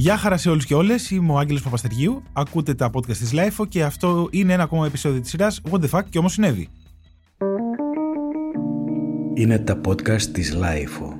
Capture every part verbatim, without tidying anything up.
Γεια χαρά σε όλους και όλες, είμαι ο Άγγελος Παπαστεργίου, ακούτε τα podcast της Λάιφο και αυτό είναι ένα ακόμα επεισόδιο της σειράς What the fuck και όμως συνέβη. Είναι τα podcast της Λάιφο.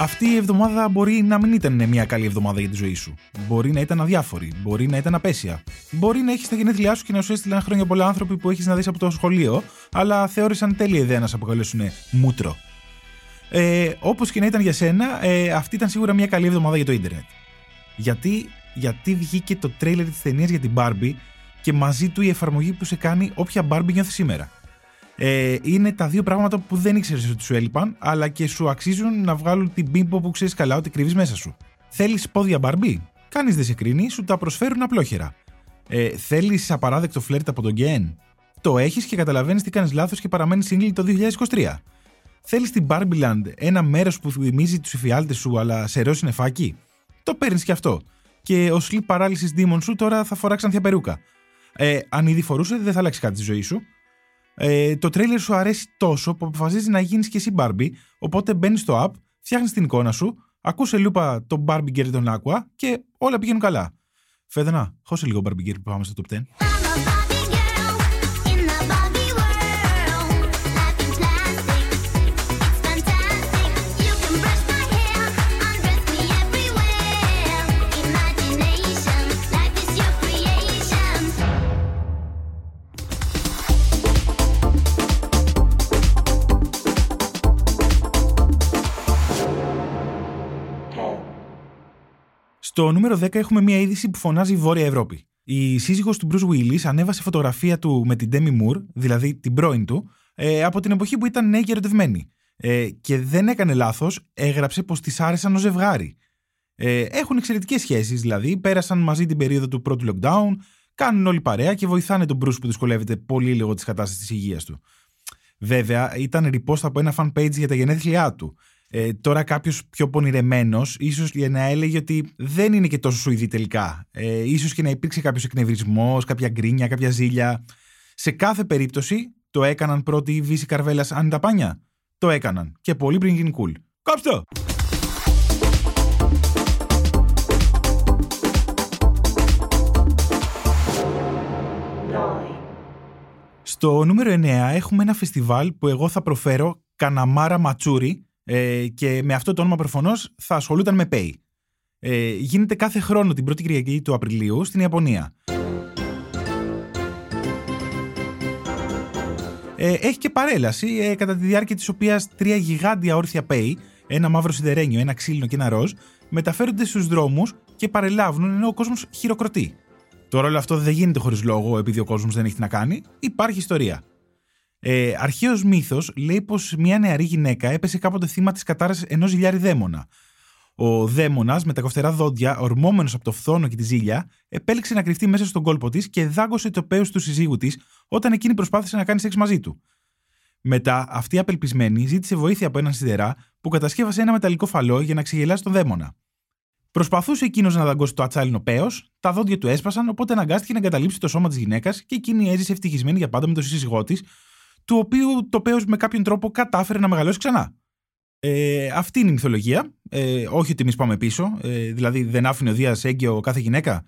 Αυτή η εβδομάδα μπορεί να μην ήταν μια καλή εβδομάδα για τη ζωή σου. Μπορεί να ήταν αδιάφορη, μπορεί να ήταν απέσια. Μπορεί να έχεις τα γενέθλιά σου και να σου έστειλαν χρόνια πολλά άνθρωποι που έχεις να δεις από το σχολείο, αλλά θεώρησαν τέλεια ιδέα να σε αποκαλέσουν μούτρο. Ε, όπως και να ήταν για σένα, ε, αυτή ήταν σίγουρα μια καλή εβδομάδα για το ίντερνετ. Γιατί, γιατί βγήκε το τρέιλερ της ταινίας για την Barbie και μαζί του η εφαρμογή που σε κάνει όποια Barbie νιώθει σήμερα. Ε, είναι τα δύο πράγματα που δεν ήξερες ότι σου έλειπαν, αλλά και σου αξίζουν να βγάλουν την πίμπο που ξέρεις καλά ότι κρύβεις μέσα σου. Θέλεις πόδια Barbie? Κανείς δεν σε κρίνει, σου τα προσφέρουν απλόχερα. Ε, θέλεις απαράδεκτο φλερτ από τον γκέν? Το έχεις και καταλαβαίνεις τι κάνεις λάθος και παραμένεις single το δύο χιλιάδες είκοσι τρία. Θέλεις την Barbie Land, ένα μέρος που θυμίζει τους εφιάλτες σου αλλά σε ρεό συννεφάκι? Το παίρνεις και αυτό. Και ο sleep paralysis demon σου τώρα θα φοράξει ανθιά περούκα. Ε, αν ήδη φορούσε, δεν θα αλλάξει κάτι στη ζωή σου. Ε, το τρέιλερ σου αρέσει τόσο που αποφασίζει να γίνεις και εσύ Barbie, οπότε μπαίνεις στο app, φτιάχνεις την εικόνα σου, ακούσε λούπα το Barbie Girl τον Aqua και όλα πηγαίνουν καλά. Φέδωνα, χώσε λίγο Barbie Girl που πάμε στο top δέκα. Στο νούμερο δέκα έχουμε μια είδηση που φωνάζει Βόρεια Ευρώπη. Η σύζυγος του Bruce Willis ανέβασε φωτογραφία του με την Demi Moore, δηλαδή την πρώην του, ε, από την εποχή που ήταν νέοι και ερωτευμένοι. Ε, και δεν έκανε λάθος, έγραψε πως της άρεσαν ως ζευγάρι. Ε, έχουν εξαιρετικές σχέσεις, δηλαδή, πέρασαν μαζί την περίοδο του πρώτου lockdown, κάνουν όλοι παρέα και βοηθάνε τον Bruce που δυσκολεύεται πολύ λόγω της κατάστασης της υγείας του. Βέβαια, ήταν repost από ένα fan page για τα γενέθλιά του. Ε, τώρα κάποιος πιο πονηρεμένος ίσως για να έλεγε ότι δεν είναι και τόσο Σουηδή τελικά, ε, ίσως και να υπήρξε κάποιος εκνευρισμός, κάποια γκρίνια, κάποια ζήλια. Σε κάθε περίπτωση το έκαναν πρώτη η Βύση Καρβέλας αν τα πάνια. Το έκαναν και πολύ πριν γίνει cool. Κάψτε! Στο νούμερο εννέα έχουμε ένα φεστιβάλ που εγώ θα προφέρω Κανάμαρα Ματσούρι. Ε, και με αυτό το όνομα προφανώς θα ασχολούνταν με Πέη. Ε, γίνεται κάθε χρόνο την πρώτη Κυριακή του Απριλίου στην Ιαπωνία. Ε, έχει και παρέλαση, ε, κατά τη διάρκεια της οποίας τρία γιγάντια όρθια Πέη, ένα μαύρο σιδερένιο, ένα ξύλινο και ένα ροζ, μεταφέρονται στους δρόμους και παρελάβουν ενώ ο κόσμος χειροκροτεί. Τώρα όλο αυτό δεν γίνεται χωρίς λόγο, επειδή ο κόσμος δεν έχει τι να κάνει, υπάρχει ιστορία. Ε, αρχαίος μύθος λέει πως μια νεαρή γυναίκα έπεσε κάποτε θύμα της κατάρρευσης ενός ζηλιάρη δαίμονα. Ο δαίμονας με τα κοφτερά δόντια, ορμόμενος από το φθόνο και τη ζήλια, επέλεξε να κρυφτεί μέσα στον κόλπο της και δάγκωσε το πέος του συζύγου της όταν εκείνη προσπάθησε να κάνει σεξ μαζί του. Μετά, αυτή απελπισμένη ζήτησε βοήθεια από έναν σιδερά που κατασκεύασε ένα μεταλλικό φαλό για να ξεγελάσει τον δαίμονα. Προσπαθούσε εκείνος να δαγκώσει το ατσάλινο πέος, τα δόντια του έσπασαν, οπότε αναγκάστηκε να εγκαταλείψει το σώμα της γυναίκας και εκείνη έζησε ευτυχισμένη για πάντα με τον σύζυγό της, του οποίου το πέος με κάποιον τρόπο κατάφερε να μεγαλώσει ξανά. Ε, αυτή είναι η μυθολογία, ε, όχι ότι εμείς πάμε πίσω, ε, δηλαδή δεν άφηνε ο Δίας έγκαιο κάθε γυναίκα,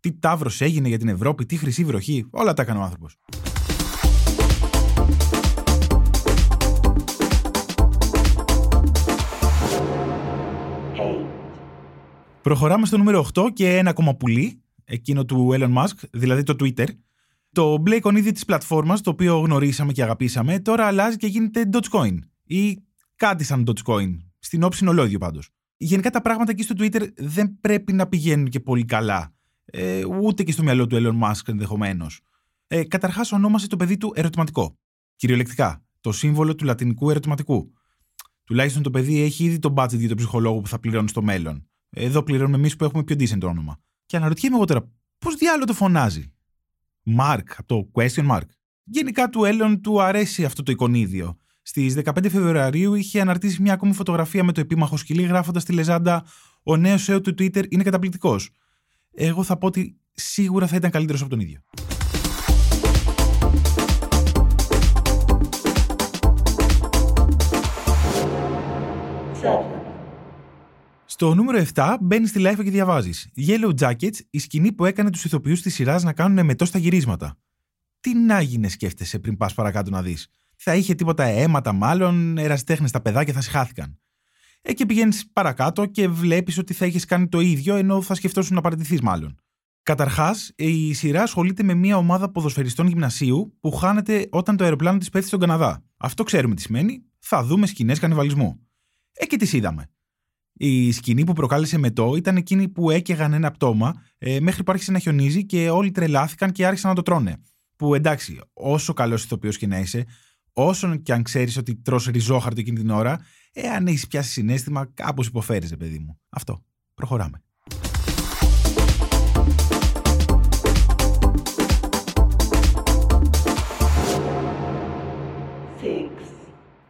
τι ταύρος έγινε για την Ευρώπη, τι χρυσή βροχή, όλα τα έκανε ο άνθρωπος. Προχωράμε στο νούμερο οκτώ και ένα ακόμα πουλί, εκείνο του Έλον Μασκ, δηλαδή το Twitter. Το μπλε εικονίδι της πλατφόρμας, το οποίο γνωρίσαμε και αγαπήσαμε, τώρα αλλάζει και γίνεται Dogecoin ή κάτι σαν Dogecoin, στην όψη νολόγιο πάντως. Γενικά τα πράγματα εκεί στο Twitter δεν πρέπει να πηγαίνουν και πολύ καλά, ε, ούτε και στο μυαλό του Elon Musk ενδεχομένως. Ε, καταρχάς ονόμασε το παιδί του ερωτηματικό, κυριολεκτικά, το σύμβολο του λατινικού ερωτηματικού. Τουλάχιστον το παιδί έχει ήδη το budget για τον ψυχολόγο που θα πληρώνει στο μέλλον. Εδώ πληρώνουμε εμείς που έχουμε πιο decent το όνομα. Και αναρωτιέμαι εγώ τώρα, πώς διάλογο το φωνάζει. Mark, από το question mark. Γενικά του Έλλον του αρέσει αυτό το εικονίδιο. Στις δεκαπέντε Φεβρουαρίου είχε αναρτήσει μια ακόμη φωτογραφία με το επίμαχο σκυλί γράφοντας στη λεζάντα «Ο νέος σέο του Twitter είναι καταπληκτικός». Εγώ θα πω ότι σίγουρα θα ήταν καλύτερος από τον ίδιο. Στο νούμερο εφτά μπαίνεις στη Λάιφο και διαβάζεις Yellowjackets, η σκηνή που έκανε τους ηθοποιούς της σειράς να κάνουν μετό στα γυρίσματα. Τι να γίνε σκέφτεσαι πριν πας παρακάτω να δεις. Θα είχε τίποτα αίματα, μάλλον ερασιτέχνες τα παιδάκια θα συχάθηκαν. Ε, και πηγαίνεις παρακάτω και βλέπεις ότι θα έχεις κάνει το ίδιο, ενώ θα σκεφτόσουν να παραιτηθείς μάλλον. Καταρχάς, η σειρά ασχολείται με μια ομάδα ποδοσφαιριστών γυμνασίου που χάνεται όταν το αεροπλάνο της πέφτει στον Καναδά. Αυτό ξέρουμε τι σημαίνει. Θα δούμε σκηνές κανιβαλισμού. Ε, και τις είδαμε. Η σκηνή που προκάλεσε μετό ήταν εκείνη που έκαιγαν ένα πτώμα ε, μέχρι που άρχισε να χιονίζει και όλοι τρελάθηκαν και άρχισαν να το τρώνε. Που εντάξει, όσο καλός ηθοποιός και να είσαι, όσον και αν ξέρεις ότι τρως ριζόχαρτο εκείνη την ώρα, ε, αν έχεις πιάσει συναίσθημα, κάπως υποφέρεις, ρε παιδί μου. Αυτό. Προχωράμε.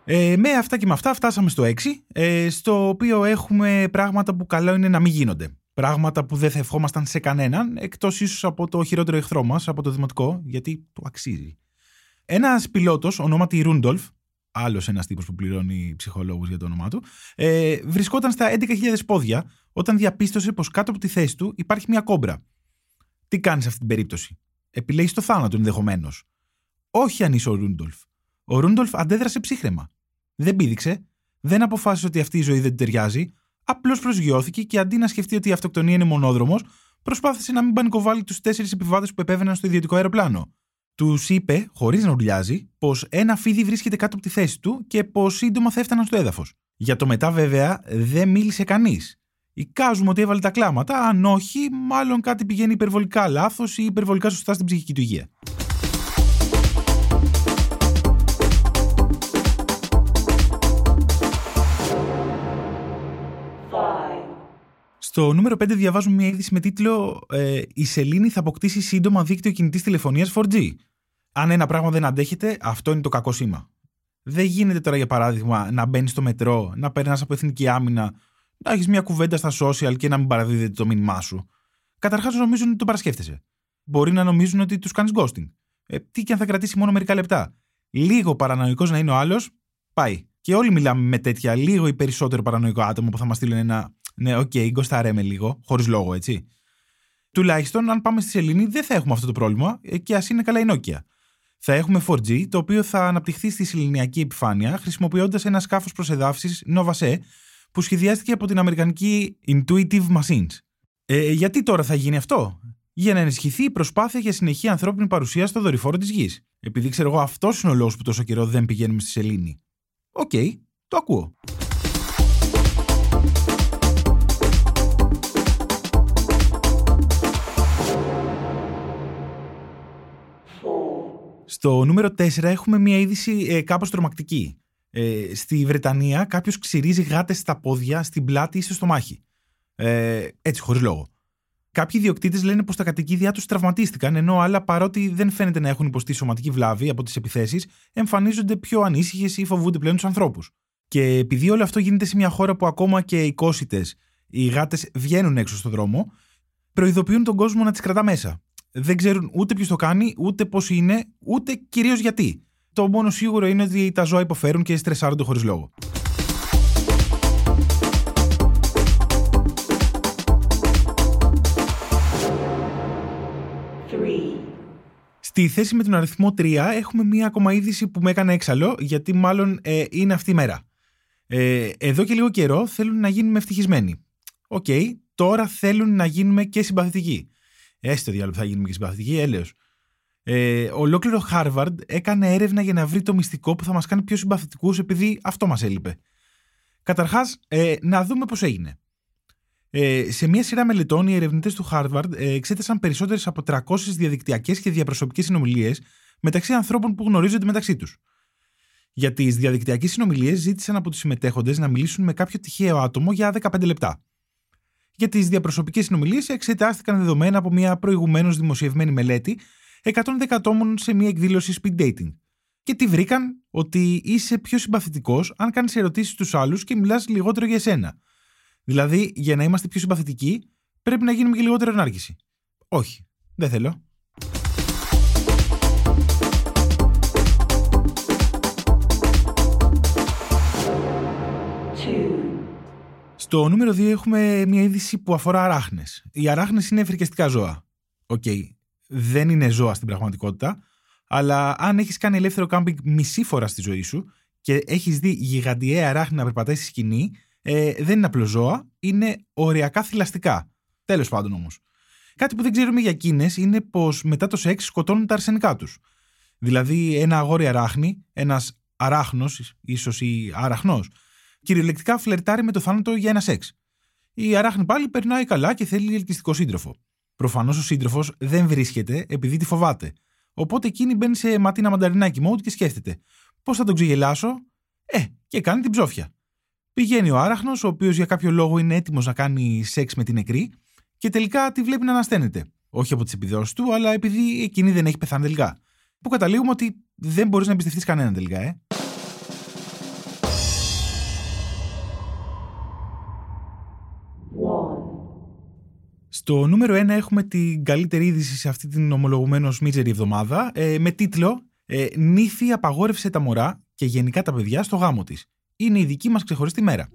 Ε, με αυτά και με αυτά φτάσαμε στο έξι, ε, στο οποίο έχουμε πράγματα που καλό είναι να μην γίνονται. Πράγματα που δεν θα ευχόμασταν σε κανέναν, εκτός ίσως από το χειρότερο εχθρό μας, από το δημοτικό, γιατί το αξίζει. Ένας πιλότος, ονόματι Ρούντολφ, άλλος ένας τύπος που πληρώνει ψυχολόγους για το όνομά του, ε, βρισκόταν στα έντεκα χιλιάδες πόδια όταν διαπίστωσε πως κάτω από τη θέση του υπάρχει μια κόμπρα. Τι κάνεις σε αυτή την περίπτωση? Επιλέγεις το θάνατο ενδεχομένως. Όχι αν είσαι ο Ρούντολφ. Ο Ρούντολφ αντέδρασε ψύχραιμα. Δεν πήδηξε, δεν αποφάσισε ότι αυτή η ζωή δεν του ταιριάζει, απλώς προσγειώθηκε και αντί να σκεφτεί ότι η αυτοκτονία είναι μονόδρομος, προσπάθησε να μην πανικοβάλει τους τέσσερις επιβάτες που επέβαιναν στο ιδιωτικό αεροπλάνο. Τους είπε, χωρίς να ουρλιάζει, πως ένα φίδι βρίσκεται κάτω από τη θέση του και πως σύντομα θα έφταναν στο έδαφος. Για το μετά, βέβαια, δεν μίλησε κανείς. Εικάζουμε ότι έβαλε τα κλάματα, αν όχι, μάλλον κάτι πηγαίνει υπερβολικά λάθος ή υπερβολικά σωστά στην ψυχική του υγεία. Στο νούμερο πέντε διαβάζουμε μια είδηση με τίτλο ε, «Η σελήνη θα αποκτήσει σύντομα δίκτυο κινητής τηλεφωνίας φορ τζι». Αν ένα πράγμα δεν αντέχεται, αυτό είναι το κακό σήμα. Δεν γίνεται τώρα, για παράδειγμα, να μπαίνεις στο μετρό, να περνάς από εθνική άμυνα, να έχεις μια κουβέντα στα social και να μην παραδίδεται το μήνυμά σου. Καταρχάς, νομίζουν ότι το παρασκέφτεσαι. Μπορεί να νομίζουν ότι τους κάνεις ghosting. Ε, τι και αν θα κρατήσει μόνο μερικά λεπτά. Λίγο παρανοϊκός να είναι ο άλλος, πάει. Και όλοι μιλάμε με τέτοια λίγο ή περισσότερο παρανοϊκό άτομο που θα μας στείλουν ένα. Ναι, οκ, okay, γκοστάρε με λίγο, χωρίς λόγο, έτσι. Τουλάχιστον, αν πάμε στη σελήνη, δεν θα έχουμε αυτό το πρόβλημα και ας είναι καλά η Nokia. Θα έχουμε φορ τζι, το οποίο θα αναπτυχθεί στη σεληνιακή επιφάνεια, χρησιμοποιώντας ένα σκάφος προσεδάφισης Nova Set, που σχεδιάστηκε από την αμερικανική Intuitive Machines. Ε, γιατί τώρα θα γίνει αυτό? Για να ενισχυθεί η προσπάθεια για συνεχή ανθρώπινη παρουσία στο δορυφόρο της Γης. Επειδή ξέρω εγώ, αυτός είναι ο λόγος που τόσο καιρό δεν πηγαίνουμε στη σελήνη. Οκ, okay, το ακούω. Στο νούμερο τέσσερα έχουμε μια είδηση ε, κάπως τρομακτική. Ε, στη Βρετανία κάποιος ξυρίζει γάτες στα πόδια, στην πλάτη ή στο στομάχι. Ε, έτσι, χωρίς λόγο. Κάποιοι ιδιοκτήτες λένε πως τα κατοικίδια τους τραυματίστηκαν, ενώ άλλα, παρότι δεν φαίνεται να έχουν υποστεί σωματική βλάβη από τις επιθέσεις, εμφανίζονται πιο ανήσυχες ή φοβούνται πλέον τους ανθρώπους. Και επειδή όλο αυτό γίνεται σε μια χώρα που ακόμα και οι κόσιτες, οι γάτες βγαίνουν έξω στον δρόμο, προειδοποιούν τον κόσμο να τις κρατά μέσα. Δεν ξέρουν ούτε ποιος το κάνει, ούτε πώς είναι, ούτε κυρίως γιατί. Το μόνο σίγουρο είναι ότι τα ζώα υποφέρουν και στρεσάρονται χωρίς λόγο. Three. Στη θέση με τον αριθμό τρία έχουμε μία ακόμα είδηση που με έκανε έξαλλο, γιατί μάλλον ε, είναι αυτή η μέρα. Ε, εδώ και λίγο καιρό θέλουν να γίνουμε ευτυχισμένοι. Οκ, okay, τώρα θέλουν να γίνουμε και συμπαθητικοί. Έστω διάλογο που θα γίνουμε και συμπαθητικοί, έλεος. Ε, ολόκληρο Χάρβαρντ έκανε έρευνα για να βρει το μυστικό που θα μας κάνει πιο συμπαθητικούς, επειδή αυτό μας έλειπε. Καταρχάς, ε, να δούμε πώς έγινε. Ε, σε μια σειρά μελετών, οι ερευνητές του Χάρβαρντ ε, εξέτασαν περισσότερες από τριακόσιες διαδικτυακές και διαπροσωπικές συνομιλίες μεταξύ ανθρώπων που γνωρίζονται μεταξύ τους. Για τις διαδικτυακές συνομιλίες, ζήτησαν από τους συμμετέχοντες να μιλήσουν με κάποιο τυχαίο άτομο για δεκαπέντε λεπτά. Για τις διαπροσωπικές συνομιλίες εξετάστηκαν δεδομένα από μια προηγουμένως δημοσιευμένη μελέτη εκατόν δέκα ατόμων σε μια εκδήλωση speed dating. Και τι βρήκαν? Ότι είσαι πιο συμπαθητικός αν κάνεις ερωτήσεις στους άλλους και μιλάς λιγότερο για εσένα. Δηλαδή, για να είμαστε πιο συμπαθητικοί, πρέπει να γίνουμε και λιγότερο ενάρκηση. Όχι, δεν θέλω. Στο νούμερο δύο έχουμε μια είδηση που αφορά αράχνες. Οι αράχνες είναι φρικιαστικά ζώα. Οκ. Okay. Δεν είναι ζώα στην πραγματικότητα, αλλά αν έχεις κάνει ελεύθερο κάμπινγκ μισή φορά στη ζωή σου και έχεις δει γιγαντιαία αράχνη να περπατάει στη σκηνή, ε, δεν είναι απλό ζώα, είναι οριακά θηλαστικά. Τέλος πάντων όμως. Κάτι που δεν ξέρουμε για εκείνες είναι πως μετά το σεξ σκοτώνουν τα αρσενικά τους. Δηλαδή, ένα αγόρι αράχνη, ένας αράχνος, ίσως ή αραχνός, κυριολεκτικά φλερτάρει με το θάνατο για ένα σεξ. Η αράχνη πάλι περνάει καλά και θέλει ελκυστικό σύντροφο. Προφανώς ο σύντροφος δεν βρίσκεται επειδή τη φοβάται. Οπότε εκείνη μπαίνει σε ματίνα μανταρινάκι mode και σκέφτεται πώς θα τον ξεγελάσω, ε, και κάνει την ψόφια. Πηγαίνει ο άραχνος, ο οποίος για κάποιο λόγο είναι έτοιμος να κάνει σεξ με την νεκρή, και τελικά τη βλέπει να ανασταίνεται. Όχι από τις επιδόσεις του, αλλά επειδή εκείνη δεν έχει πεθάνει τελικά. Που καταλήγουμε ότι δεν μπορείς να εμπιστευτείς κανέναν τελικά, ε. Στο νούμερο ένα έχουμε την καλύτερη είδηση σε αυτή την ομολογουμένως μίζερη εβδομάδα, με τίτλο «Νύφη απαγόρευσε τα μωρά και γενικά τα παιδιά στο γάμο της. Είναι η δική μας ξεχωριστή μέρα».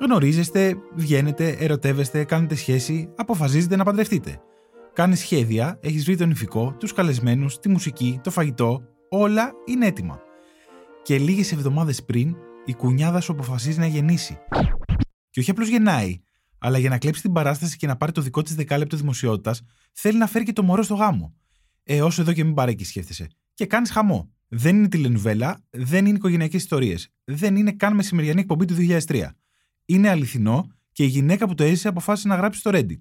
Γνωρίζεστε, βγαίνετε, ερωτεύεστε, κάνετε σχέση, αποφασίζετε να παντρευτείτε. Κάνεις σχέδια, έχεις βρει το νηφικό, τους καλεσμένους, τη μουσική, το φαγητό, όλα είναι έτοιμα. Και λίγες εβδομάδες πριν, η κουνιάδα σου αποφασίζει να γεννήσει. Και όχι απλώς γεννάει, αλλά για να κλέψει την παράσταση και να πάρει το δικό της δεκάλεπτο δημοσιότητας, θέλει να φέρει και το μωρό στο γάμο. Ε, όσο εδώ και μην παρέκει, σκέφτεσαι. Και κάνεις χαμό. Δεν είναι τηλενουβέλα, δεν είναι οικογενειακές ιστορίες. Δεν είναι καν μεσημεριανή εκπομπή του δύο χιλιάδες τρία. Είναι αληθινό και η γυναίκα που το έζησε αποφάσισε να γράψει στο Reddit.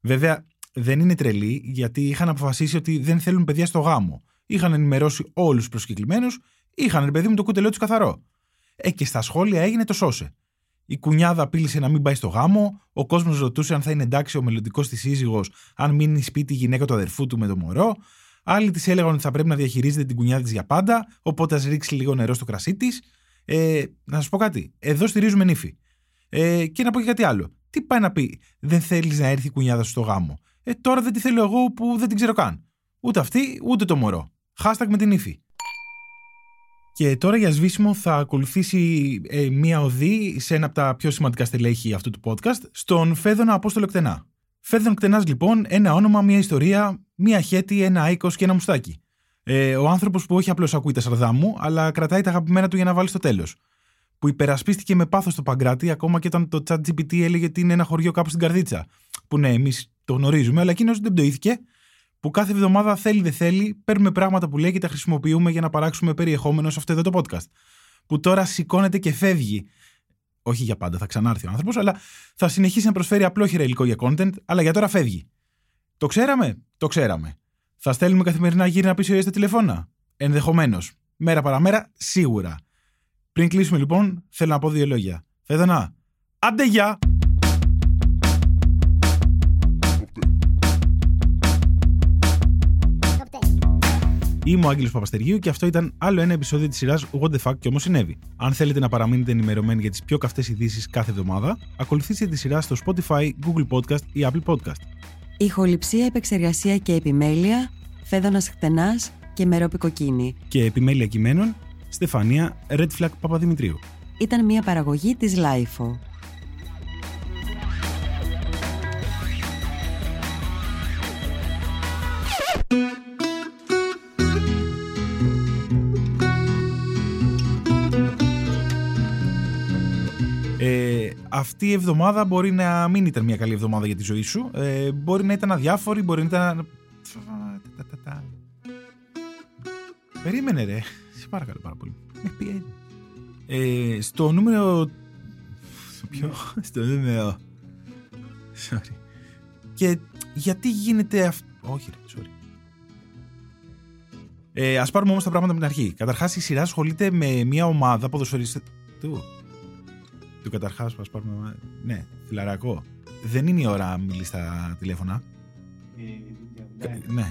Βέβαια, δεν είναι τρελή, γιατί είχαν αποφασίσει ότι δεν θέλουν παιδιά στο γάμο. Είχαν ενημερώσει όλους τους προσκεκλημένους, είχαν παιδί μου το κουτελό τους καθαρό. Ε, και στα σχόλια έγινε το σώσε. Η κουνιάδα απείλησε να μην πάει στο γάμο, ο κόσμος ρωτούσε αν θα είναι εντάξει ο μελλοντικός της σύζυγος, αν μείνει σπίτι η γυναίκα του αδερφού του με το μωρό. Άλλοι της έλεγαν ότι θα πρέπει να διαχειρίζεται την κουνιάδα της για πάντα, οπότε ας ρίξει λίγο νερό στο κρασί της. Ε, να σας πω κάτι. Εδώ στηρίζουμε νύφη. Ε, και να πω και κάτι άλλο. Τι πάει να πει, δεν θέλεις να έρθει η κουνιάδα σου στο γάμο. Ε, τώρα δεν τη θέλω εγώ που δεν την ξέρω καν. Ούτε αυτή, ούτε το μωρό. Hashtag με την νύφη. Και τώρα για σβήσιμο θα ακολουθήσει ε, μία οδή σε ένα από τα πιο σημαντικά στελέχη αυτού του podcast, στον Φέδωνα Απόστολο Κτενά. Φέδων Κτενάς λοιπόν, ένα όνομα, μία ιστορία, μία χέτη, ένα άικος και ένα μουστάκι. Ε, ο άνθρωπος που όχι απλώς ακούει τα σαρδάμου, αλλά κρατάει τα αγαπημένα του για να βάλει στο τέλος. Που υπερασπίστηκε με πάθος το Παγκράτη, ακόμα και όταν το ChatGPT έλεγε ότι είναι ένα χωριό κάπου στην Καρδίτσα. Που ναι, εμείς το γνωρίζουμε, αλλά εκείνος δεν πτωήθηκε. Που κάθε εβδομάδα θέλει δεν θέλει, παίρνουμε πράγματα που λέει και τα χρησιμοποιούμε για να παράξουμε περιεχόμενο σε αυτό εδώ το podcast. Που τώρα σηκώνεται και φεύγει. Όχι για πάντα, θα ξανάρθει ο άνθρωπος, αλλά θα συνεχίσει να προσφέρει απλόχερα υλικό για content, αλλά για τώρα φεύγει. Το ξέραμε, το ξέραμε. Θα στέλνουμε καθημερινά γύρνα πίσω στα τηλεφώνα. Ενδεχομένως. Μέρα παραμέρα, σίγουρα. Πριν κλείσουμε λοιπόν, θέλω να πω δύο λόγια. Φέδωνα, άντε γεια! Είμαι ο Άγγελος Παπαστεργίου και αυτό ήταν άλλο ένα επεισόδιο της σειράς What the fuck και όμως συνέβη. Αν θέλετε να παραμείνετε ενημερωμένοι για τις πιο καυτές ειδήσεις κάθε εβδομάδα, ακολουθήστε τη σειρά στο Spotify, Google Podcast ή Apple Podcast. Ηχοληψία, επεξεργασία και επιμέλεια, Φέδωνας Κτενάς και Μερόπη Κοκκίνη. Και επιμέλεια κειμένων, Στεφανία Παπαδημητρίου. Ήταν μια παραγωγή της Λάιφο. Ε, αυτή η εβδομάδα μπορεί να μην ήταν μια καλή εβδομάδα για τη ζωή σου. Ε, μπορεί να ήταν αδιάφορη, μπορεί να ήταν... Περίμενε ρε, σε παρακαλώ πάρα πολύ. Με πιέζει. Ε, στο νούμερο... Στο ποιο? Στο νούμερο... Sorry. Και γιατί γίνεται αυτό... Όχι ρε, sorry. Ε, ας πάρουμε όμως τα πράγματα από την αρχή. Καταρχάς η σειρά ασχολείται με μια ομάδα ποδοσφαιριστών... Του... Του καταρχάς μας πάρουμε... Ναι, φιλαρακό. Δεν είναι η ώρα να μιλείς στα τηλέφωνα. Ναι.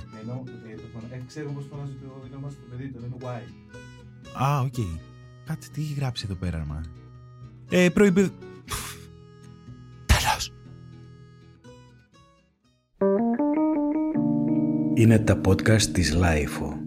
Ξέρω πώς φωνάζει το όνομα μας στο παιδί, το λένε Why. Α, οκ. Κάτσε, τι έχει γράψει εδώ πέρα, μα. Ε, προϋπε... Τέλος. Είναι τα podcast της Λάιφο.